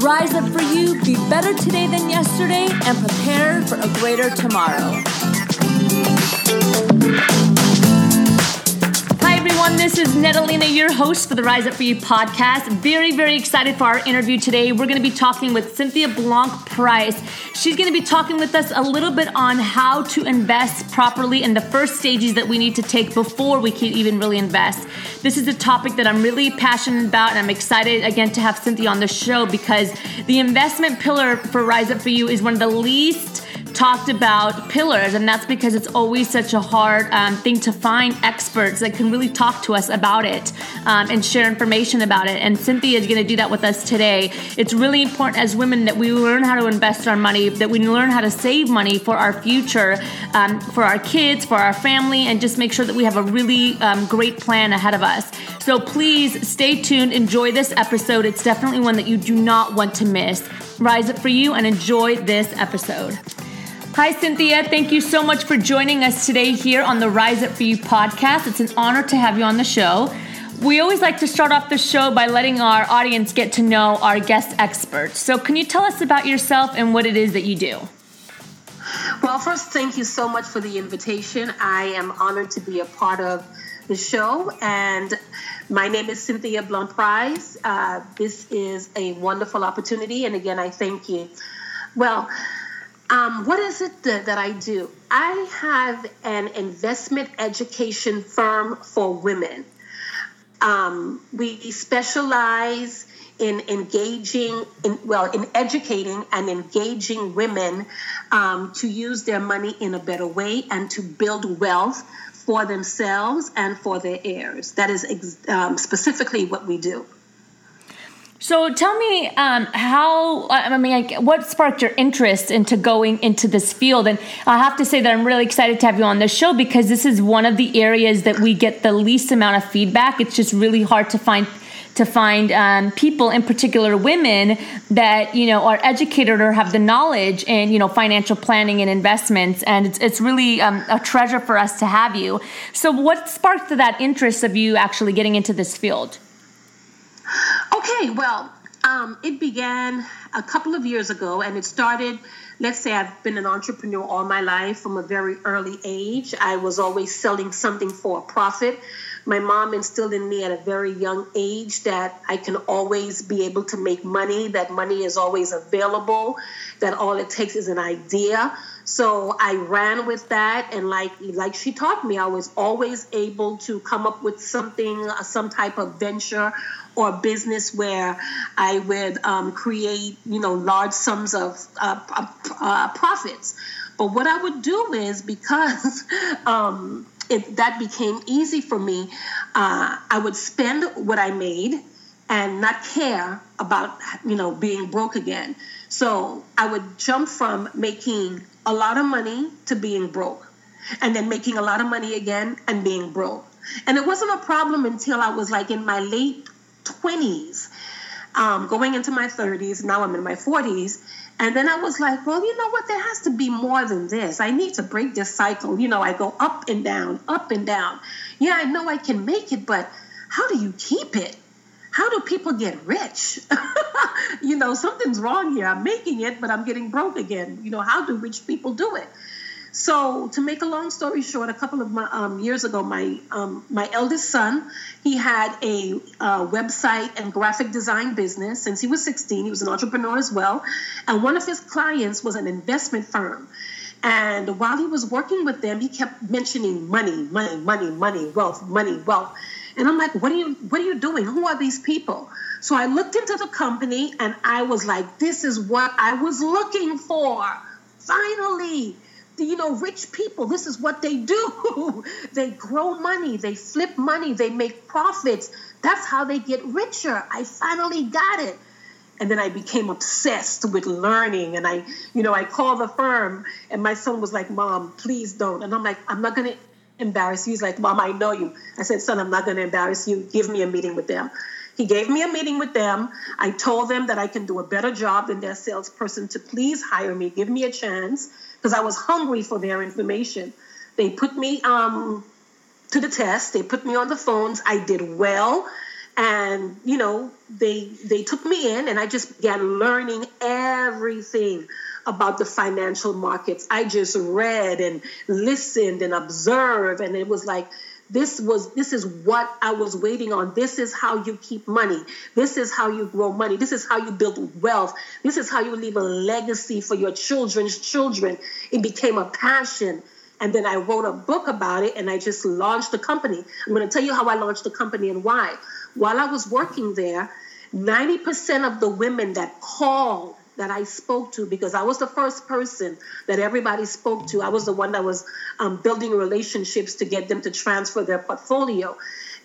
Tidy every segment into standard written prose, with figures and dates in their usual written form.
Rise up for you, be better today than yesterday, and prepare for a greater tomorrow. Hi everyone, this is Netalina, your host for the Rise Up For You podcast. Very, very excited for our interview today. We're going to be talking with Cynthia Blanc-Price. She's going to be talking with us a little bit on how to invest properly and the first stages that we need to take before we can even really invest. This is a topic that I'm really passionate about, and I'm excited again to have Cynthia on the show because the investment pillar for Rise Up For You is one of the least talked about pillars, and that's because it's always such a hard thing to find experts that can really talk to us about it and share information about it. And Cynthia is going to do that with us today. It's really important as women that we learn how to invest our money, that we learn how to save money for our future, for our kids, for our family, and just make sure that we have a really great plan ahead of us. So please stay tuned, enjoy this episode. It's definitely one that you do not want to miss. Rise Up For You and enjoy this episode. Hi, Cynthia. Thank you so much for joining us today here on the Rise Up For You podcast. It's an honor to have you on the show. We always like to start off the show by letting our audience get to know our guest experts. So can you tell us about yourself and what it is that you do? Well, first, thank you so much for the invitation. I am honored to be a part of the show. And my name is Cynthia Blanc-Price. This is a wonderful opportunity. And again, I thank you. Well, what is it that I do? I have an investment education firm for women. We specialize in educating and engaging women to use their money in a better way and to build wealth for themselves and for their heirs. That is specifically what we do. So tell me what sparked your interest into going into this field? And I have to say that I'm really excited to have you on this show because this is one of the areas that we get the least amount of feedback. It's just really hard to find people, in particular women, that, you know, are educated or have the knowledge in, you know, financial planning and investments. And it's really a treasure for us to have you. So what sparked that interest of you actually getting into this field? Okay, well, it began a couple of years ago, and it started, let's say I've been an entrepreneur all my life from a very early age. I was always selling something for a profit. My mom instilled in me at a very young age that I can always be able to make money, that money is always available, that all it takes is an idea. So I ran with that, and like she taught me, I was always able to come up with something, some type of venture or business where I would create, you know, large sums of profits. But what I would do is, because that became easy for me, I would spend what I made and not care about, you know, being broke again. So I would jump from making a lot of money to being broke, and then making a lot of money again and being broke. And it wasn't a problem until I was like in my late 20s, going into my 30s. Now I'm in my 40s. And then I was like, well, you know what? There has to be more than this. I need to break this cycle. You know, I go up and down, up and down. Yeah, I know I can make it, but how do you keep it? How do people get rich? You know, something's wrong here. I'm making it, but I'm getting broke again. You know, how do rich people do it? So to make a long story short, a couple of years ago, my eldest son, he had a website and graphic design business since he was 16. He was an entrepreneur as well. And one of his clients was an investment firm. And while he was working with them, he kept mentioning money, money, money, money, wealth, money, wealth. And I'm like, what are you doing? Who are these people? So I looked into the company and I was like, this is what I was looking for. Finally. You know, rich people, this is what they do. They grow money, they flip money, they make profits. That's how they get richer. I finally got it. And then I became obsessed with learning. And I called the firm and my son was like, Mom, please don't. And I'm like, I'm not going to embarrass you. He's like, Mom, I know you. I said, Son, I'm not going to embarrass you. Give me a meeting with them. He gave me a meeting with them. I told them that I can do a better job than their salesperson to please hire me. Give me a chance because I was hungry for their information. They put me to the test. They put me on the phones. I did well. And, they took me in and I just began learning everything about the financial markets. I just read and listened and observed. And it was like, this is what I was waiting on. This is how you keep money. This is how you grow money. This is how you build wealth. This is how you leave a legacy for your children's children. It became a passion. And then I wrote a book about it and I just launched a company. I'm going to tell you how I launched the company and why. While I was working there, 90% of the women that called that I spoke to, because I was the first person that everybody spoke to. I was the one that was building relationships to get them to transfer their portfolio.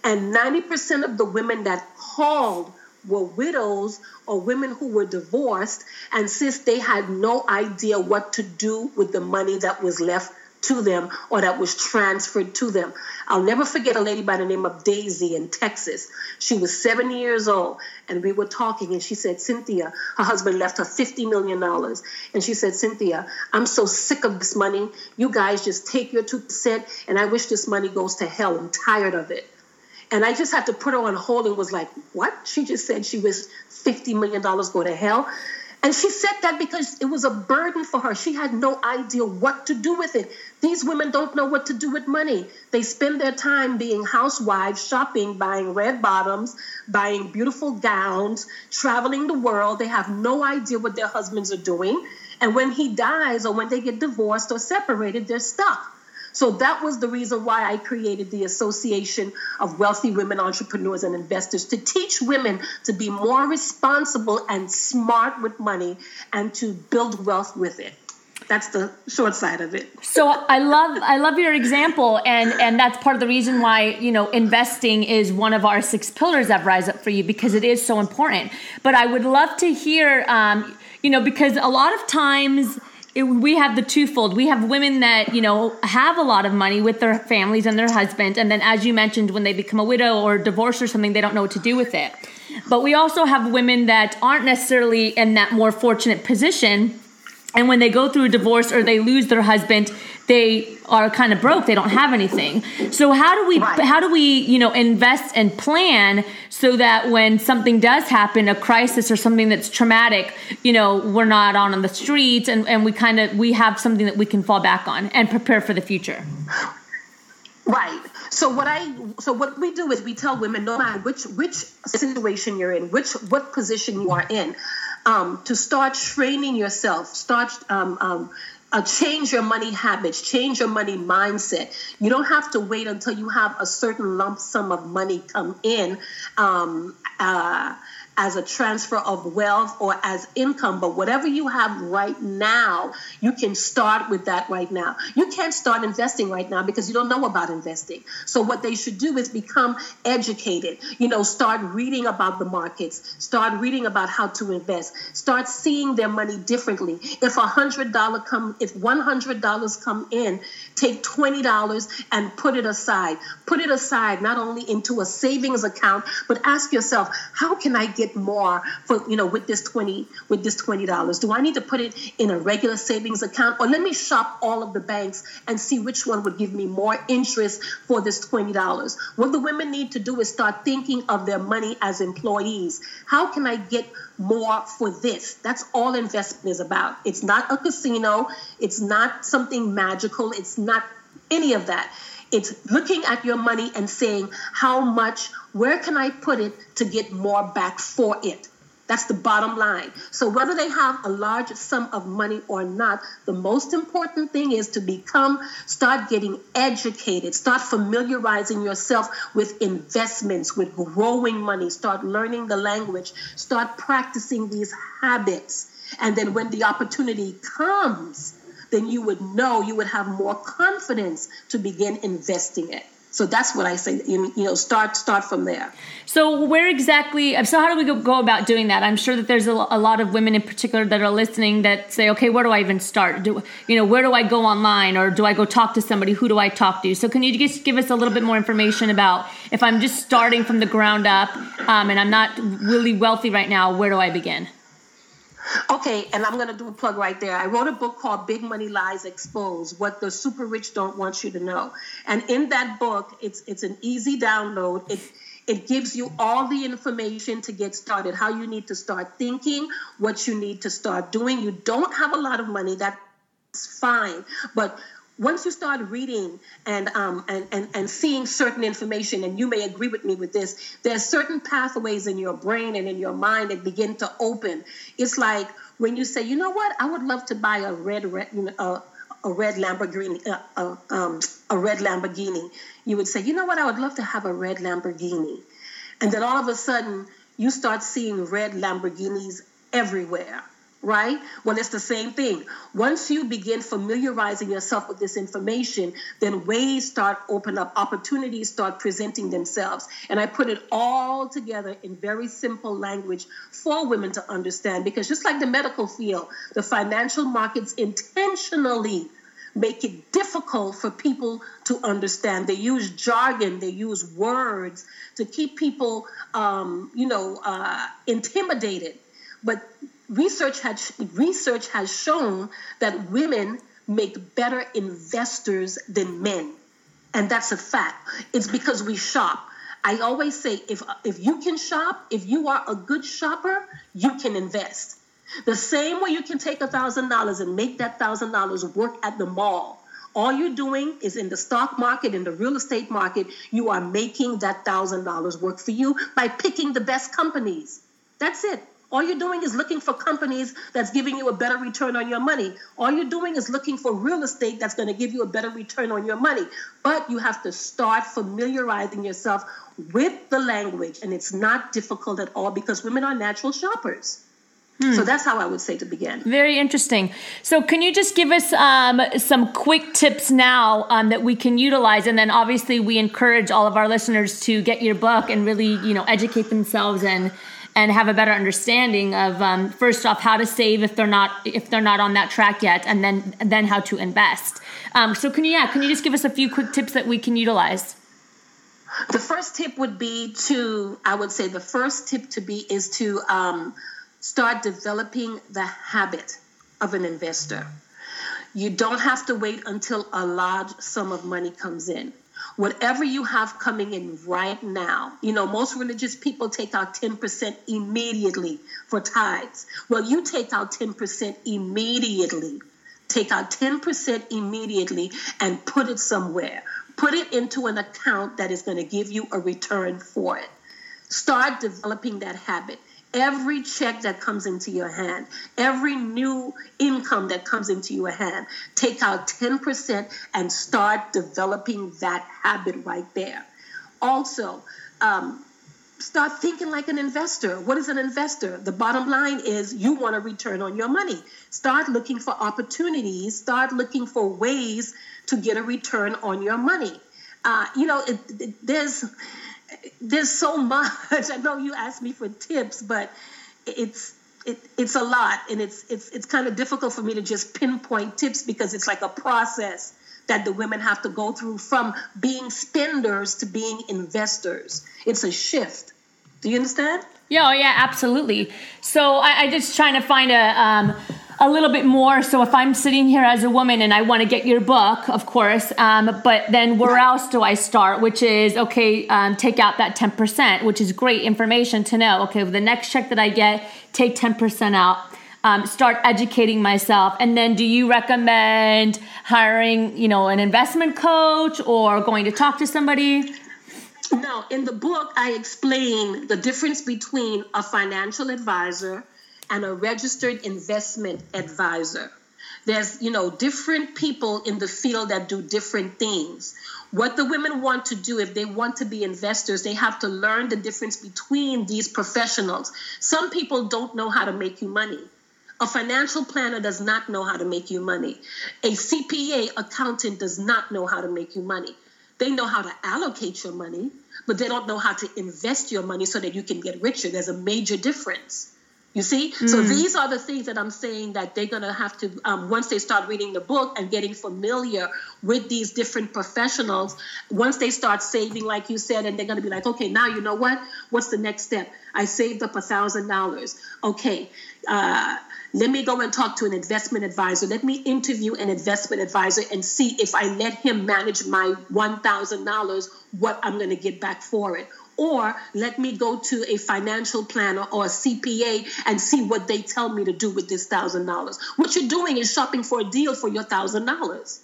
And 90% of the women that called were widows or women who were divorced. And since they had no idea what to do with the money that was left to them or that was transferred to them. I'll never forget a lady by the name of Daisy in Texas. She was 70 years old and we were talking and she said, Cynthia, her husband left her $50 million. And she said, Cynthia, I'm so sick of this money. You guys just take your 2% and I wish this money goes to hell. I'm tired of it. And I just had to put her on hold and was like, what? She just said she wished $50 million go to hell. And she said that because it was a burden for her. She had no idea what to do with it. These women don't know what to do with money. They spend their time being housewives, shopping, buying red bottoms, buying beautiful gowns, traveling the world. They have no idea what their husbands are doing. And when he dies or when they get divorced or separated, they're stuck. So that was the reason why I created the Association of Wealthy Women Entrepreneurs and Investors, to teach women to be more responsible and smart with money and to build wealth with it. That's the short side of it. So I love your example. And that's part of the reason why, investing is one of our 6 pillars of Rise Up For You, because it is so important. But I would love to hear, because a lot of times we have the twofold. We have women that, have a lot of money with their families and their husband. And then, as you mentioned, when they become a widow or divorced or something, they don't know what to do with it. But we also have women that aren't necessarily in that more fortunate position. And when they go through a divorce or they lose their husband, they are kind of broke. They don't have anything. So how do we, invest and plan so that when something does happen, a crisis or something that's traumatic, we're not on the streets and we have something that we can fall back on and prepare for the future. Right. So what we do is we tell women, no matter which situation you're in, what position you are in, to start training yourself, change your money habits, change your money mindset. You don't have to wait until you have a certain lump sum of money come in as a transfer of wealth or as income. But whatever you have right now, you can start with that right now. You can't start investing right now because you don't know about investing. So what they should do is become educated. Start reading about the markets. Start reading about how to invest. Start seeing their money differently. If $100 come in, take $20 and put it aside. Put it aside not only into a savings account, but ask yourself, how can I get more for with this $20? Do I need to put it in a regular savings account, or let me shop all of the banks and see which one would give me more interest for this $20? What the women need to do is start thinking of their money as employees. How can I get more for this? That's all investment is about. It's not a casino. It's not something magical. It's not any of that. It's looking at your money and saying, how much, where can I put it to get more back for it? That's the bottom line. So whether they have a large sum of money or not, the most important thing is to start getting educated, start familiarizing yourself with investments, with growing money, start learning the language, start practicing these habits. And then when the opportunity comes, then you would have more confidence to begin investing it. So that's what I say, start from there. So where exactly, so how do we go about doing that? I'm sure that there's a lot of women in particular that are listening that say, okay, where do I even start? Where do I go online, or do I go talk to somebody? Who do I talk to? So can you just give us a little bit more information about, if I'm just starting from the ground up and I'm not really wealthy right now, where do I begin? Okay, and I'm going to do a plug right there. I wrote a book called Big Money Lies Exposed, What the Super Rich Don't Want You to Know. And in that book, it's an easy download. It gives you all the information to get started, how you need to start thinking, what you need to start doing. You don't have a lot of money, that's fine. But once you start reading and seeing certain information, and you may agree with me with this, there's certain pathways in your brain and in your mind that begin to open. It's like when you say, you know what, I would love to buy a red Lamborghini. You would say, you know what, I would love to have a red Lamborghini. And then all of a sudden, you start seeing red Lamborghinis everywhere. Right? Well, it's the same thing. Once you begin familiarizing yourself with this information, then ways start open up, opportunities start presenting themselves. And I put it all together in very simple language for women to understand, because just like the medical field, the financial markets intentionally make it difficult for people to understand. They use jargon, they use words to keep people, intimidated. But research has shown that women make better investors than men. And that's a fact. It's because we shop. I always say, if you can shop, if you are a good shopper, you can invest. The same way you can take $1,000 and make that $1,000 work at the mall. All you're doing is in the stock market, in the real estate market, you are making that $1,000 work for you by picking the best companies. That's it. All you're doing is looking for companies that's giving you a better return on your money. All you're doing is looking for real estate that's going to give you a better return on your money. But you have to start familiarizing yourself with the language. And it's not difficult at all, because women are natural shoppers. So that's how I would say to begin. Very interesting. So can you just give us some quick tips now that we can utilize? And then obviously we encourage all of our listeners to get your book and really, educate themselves and have a better understanding of, first off, how to save if they're not on that track yet, and then how to invest. So can you just give us a few quick tips that we can utilize? The first tip would be to start developing the habit of an investor. You don't have to wait until a large sum of money comes in. Whatever you have coming in right now, most religious people take out 10% immediately for tithes. Well, you take out 10% immediately. Take out 10% immediately and put it somewhere. Put it into an account that is going to give you a return for it. Start developing that habit. Every check that comes into your hand, every new income that comes into your hand, take out 10% and start developing that habit right there. Also, start thinking like an investor. What is an investor? The bottom line is you want a return on your money. Start looking for opportunities. Start looking for ways to get a return on your money. There's so much. I know you asked me for tips, but it's a lot, and it's kind of difficult for me to just pinpoint tips, because it's like a process that the women have to go through from being spenders to being investors. It's a shift. Do you understand? Yeah, absolutely. So I just trying to find a little bit more. So if I'm sitting here as a woman and I want to get your book, of course, but then where else do I start? Which is, okay, take out that 10%, which is great information to know. Okay, the next check that I get, take 10% out, start educating myself. And then do you recommend hiring, an investment coach or going to talk to somebody? No, in the book, I explain the difference between a financial advisor and a registered investment advisor. There's, different people in the field that do different things. What the women want to do, if they want to be investors, they have to learn the difference between these professionals. Some people don't know how to make you money. A financial planner does not know how to make you money. A CPA accountant does not know how to make you money. They know how to allocate your money, but they don't know how to invest your money so that you can get richer. There's a major difference. You see? Mm. So these are the things that I'm saying that they're going to have to, once they start reading the book and getting familiar with these different professionals, once they start saving, like you said, and they're going to be like, okay, now you know what? What's the next step? I saved up $1,000. Okay. Let me go and talk to an investment advisor. Let me interview an investment advisor and see if I let him manage my $1,000, what I'm going to get back for it. Or let me go to a financial planner or a CPA and see what they tell me to do with this $1,000. What you're doing is shopping for a deal for your $1,000.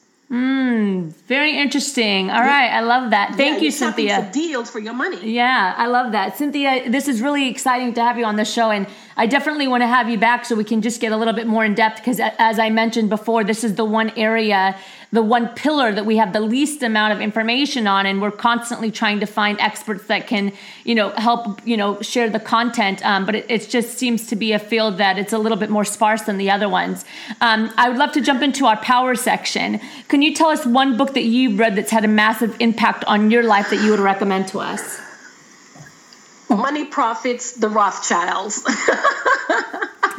Very interesting. All right. I love that. Thank you, Cynthia. Shopping for deals for your money. Yeah, I love that. Cynthia, this is really exciting to have you on the show. And I definitely want to have you back so we can just get a little bit more in depth, because as I mentioned before, this is the one area, the one pillar that we have the least amount of information on. And we're constantly trying to find experts that can, help, share the content. But it just seems to be a field that it's a little bit more sparse than the other ones. I would love to jump into our power section. Can you tell us one book that you've read that's had a massive impact on your life that you would recommend to us? Money Prophets, The Rothschilds.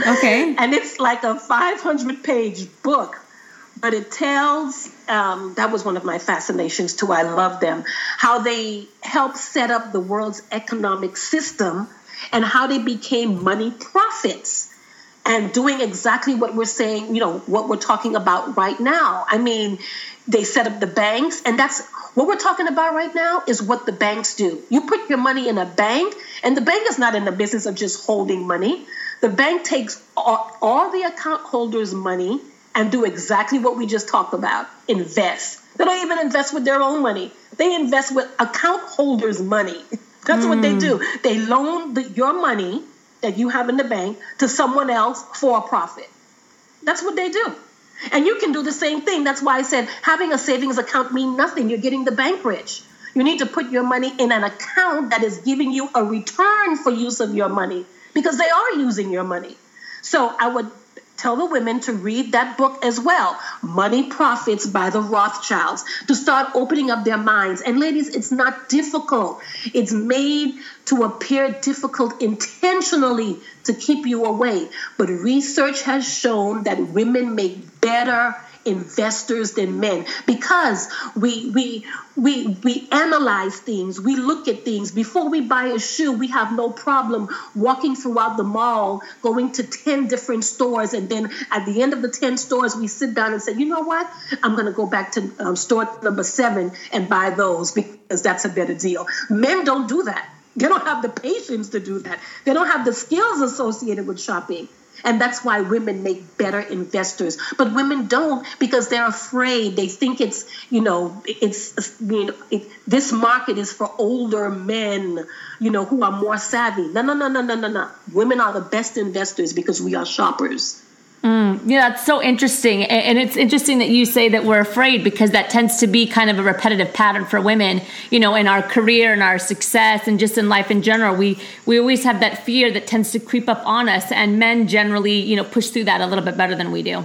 Okay. And it's like a 500-page book, but it tells, that was one of my fascinations too, I love them, how they helped set up the world's economic system and how they became money prophets and doing exactly what we're saying, what we're talking about right now. I mean, they set up the banks, and that's what we're talking about right now is what the banks do. You put your money in a bank, and the bank is not in the business of just holding money. The bank takes all the account holders' money and do exactly what we just talked about, invest. They don't even invest with their own money. They invest with account holders' money. That's what they do. They loan your money that you have in the bank to someone else for a profit. That's what they do. And you can do the same thing. That's why I said having a savings account means nothing. You're getting the bank rich. You need to put your money in an account that is giving you a return for use of your money, because they are using your money. So I would tell the women to read that book as well, Money Prophets by the Rothschilds, to start opening up their minds. And ladies, it's not difficult. It's made to appear difficult intentionally to keep you away. But research has shown that women make better investors than men, because we analyze things, we look at things. Before we buy a shoe, we have no problem walking throughout the mall, going to 10 different stores, and then at the end of the 10 stores, we sit down and say, you know what, I'm going to go back to store number 7 and buy those because that's a better deal. Men don't do that. They don't have the patience to do that. They don't have the skills associated with shopping. And that's why women make better investors. But women don't, because they're afraid. They think this market is for older men, who are more savvy. No. Women are the best investors because we are shoppers. Yeah, that's so interesting. And it's interesting that you say that we're afraid, because that tends to be kind of a repetitive pattern for women, in our career and our success and just in life in general. We always have that fear that tends to creep up on us, and men generally, push through that a little bit better than we do.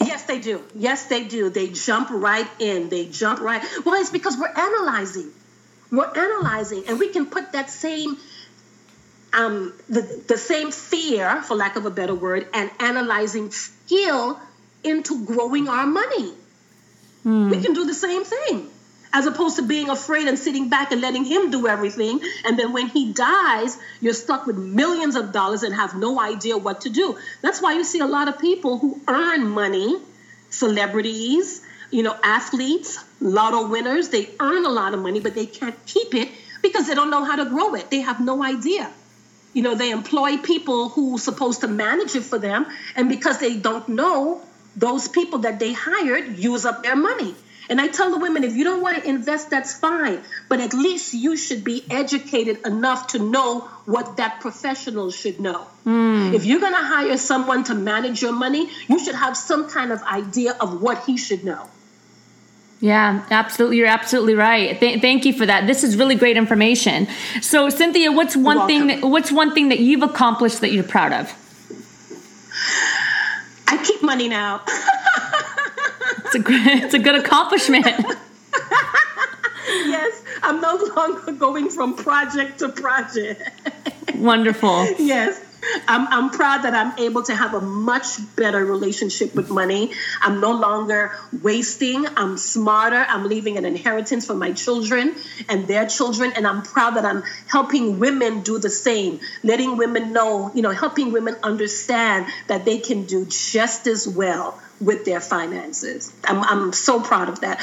Yes, they do. They jump right in. Well, it's because we're analyzing. And we can put that same the same fear, for lack of a better word, and analyzing skill into growing our money. We can do the same thing, as opposed to being afraid and sitting back and letting him do everything. And then when he dies, you're stuck with millions of dollars and have no idea what to do. That's why you see a lot of people who earn money, celebrities, athletes, lotto winners. They earn a lot of money, but they can't keep it because they don't know how to grow it. They have no idea. They employ people who are supposed to manage it for them. And because they don't know, those people that they hired use up their money. And I tell the women, if you don't want to invest, that's fine. But at least you should be educated enough to know what that professional should know. If you're going to hire someone to manage your money, you should have some kind of idea of what he should know. Yeah, absolutely. You're absolutely right. Thank you for that. This is really great information. So, Cynthia, what's one thing that you've accomplished that you're proud of? I keep money now. It's a good accomplishment. I'm no longer going from project to project. Wonderful. Yes. I'm proud that I'm able to have a much better relationship with money. I'm no longer wasting. I'm smarter. I'm leaving an inheritance for my children and their children. And I'm proud that I'm helping women do the same, letting women know, helping women understand that they can do just as well with their finances. I'm so proud of that.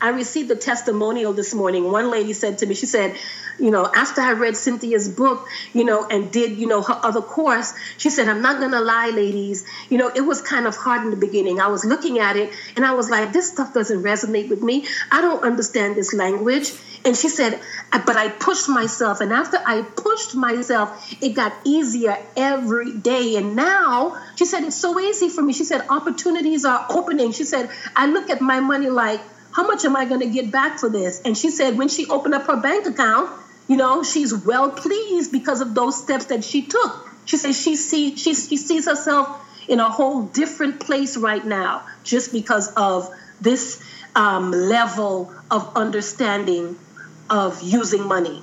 I received a testimonial this morning. One lady said to me, she said, after I read Cynthia's book, and did, her other course, she said, I'm not going to lie, ladies. It was kind of hard in the beginning. I was looking at it and I was like, this stuff doesn't resonate with me. I don't understand this language. And she said, but I pushed myself. And after I pushed myself, it got easier every day. And now she said, it's so easy for me. She said, opportunities are opening. She said, I look at my money like, how much am I going to get back for this? And she said when she opened up her bank account, she's well pleased because of those steps that she took. She said she sees herself in a whole different place right now just because of this level of understanding of using money.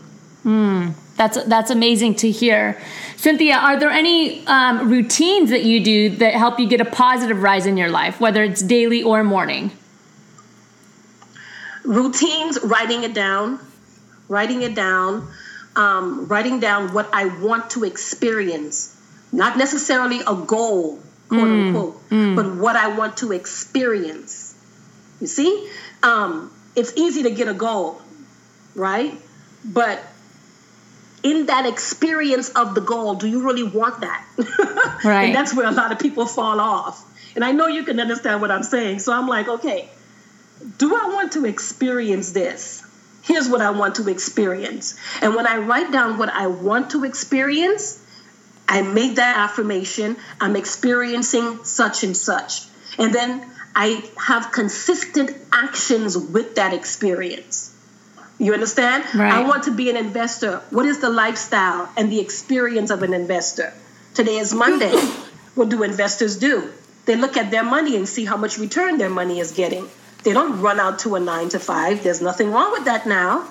That's amazing to hear. Cynthia, are there any routines that you do that help you get a positive rise in your life, whether it's daily or morning? Routines, writing down what I want to experience, not necessarily a goal, quote unquote, but what I want to experience. You see, it's easy to get a goal, right? But in that experience of the goal, do you really want that? Right. And that's where a lot of people fall off. And I know you can understand what I'm saying. So I'm like, okay. Do I want to experience this? Here's what I want to experience. And when I write down what I want to experience, I make that affirmation. I'm experiencing such and such. And then I have consistent actions with that experience. You understand? Right. I want to be an investor. What is the lifestyle and the experience of an investor? Today is Monday. What do investors do? They look at their money and see how much return their money is getting. They don't run out to a 9-to-5. There's nothing wrong with that now,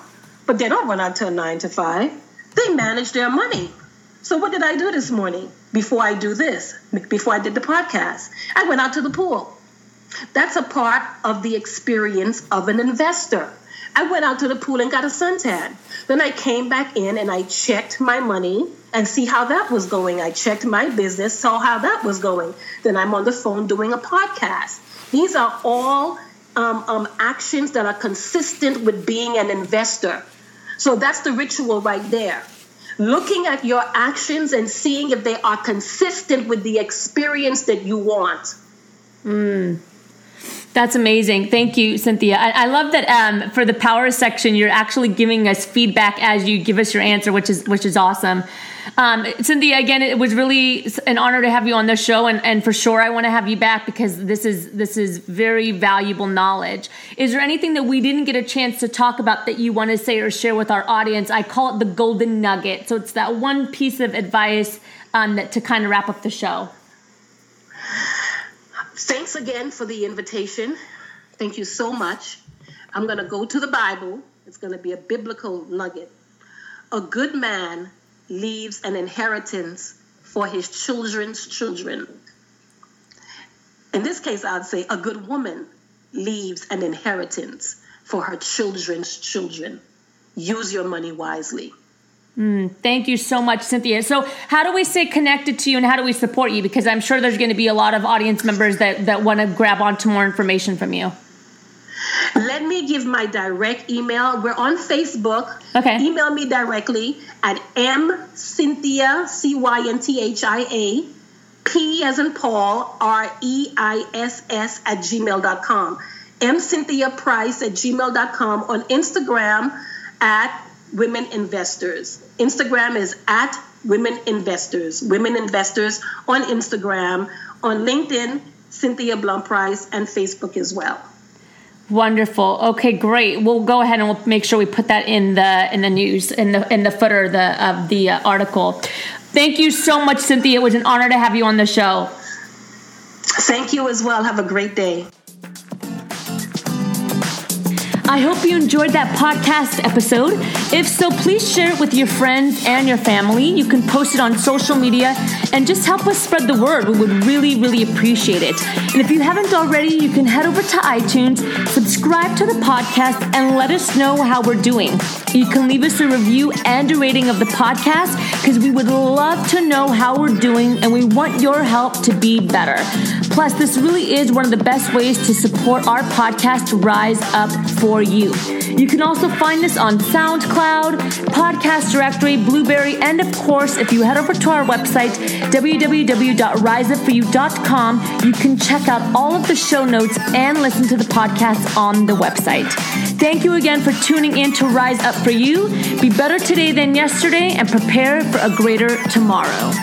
but they don't run out to a 9-to-5. They manage their money. So what did I do this morning before I did the podcast? I went out to the pool. That's a part of the experience of an investor. I went out to the pool and got a suntan. Then I came back in and I checked my money and see how that was going. I checked my business, saw how that was going. Then I'm on the phone doing a podcast. These are all actions that are consistent with being an investor. So that's the ritual right there. Looking at your actions and seeing if they are consistent with the experience that you want. That's amazing. Thank you, Cynthia. I love that for the power section, you're actually giving us feedback as you give us your answer, which is awesome. Cynthia, again, it was really an honor to have you on the show. And for sure, I want to have you back because this is very valuable knowledge. Is there anything that we didn't get a chance to talk about that you want to say or share with our audience? I call it the golden nugget. So it's that one piece of advice to kind of wrap up the show. Thanks again for the invitation. Thank you so much. I'm going to go to the Bible. It's going to be a biblical nugget. A good man leaves an inheritance for his children's children. In this case, I'd say a good woman leaves an inheritance for her children's children. Use your money wisely. Thank you so much, Cynthia. So how do we stay connected to you and how do we support you? Because I'm sure there's going to be a lot of audience members that want to grab onto more information from you. Let me give my direct email. We're on Facebook. Okay. Email me directly at mcynthia, C-Y-N-T-H-I-A, P as in Paul, R-E-I-S-S @gmail.com. mcynthiaprice@gmail.com. On Instagram at Women Investors. Instagram is at Women Investors. Women Investors on Instagram, on LinkedIn, Cynthia Blanc-Price, and Facebook as well. Wonderful. Okay, great. We'll go ahead and we'll make sure we put that in the news, in the footer of the article. Thank you so much, Cynthia. It was an honor to have you on the show. Thank you as well. Have a great day. I hope you enjoyed that podcast episode. If so, please share it with your friends and your family. You can post it on social media and just help us spread the word. We would really, really appreciate it. And if you haven't already, you can head over to iTunes, subscribe to the podcast, and let us know how we're doing. You can leave us a review and a rating of the podcast because we would love to know how we're doing and we want your help to be better. Plus, this really is one of the best ways to support our podcast, Rise Up For You. You can also find us on SoundCloud, Podcast Directory, Blueberry, and of course, if you head over to our website, www.riseupforyou.com, you can check out all of the show notes and listen to the podcast on the website. Thank you again for tuning in to Rise Up For You. Be better today than yesterday and prepare for a greater tomorrow.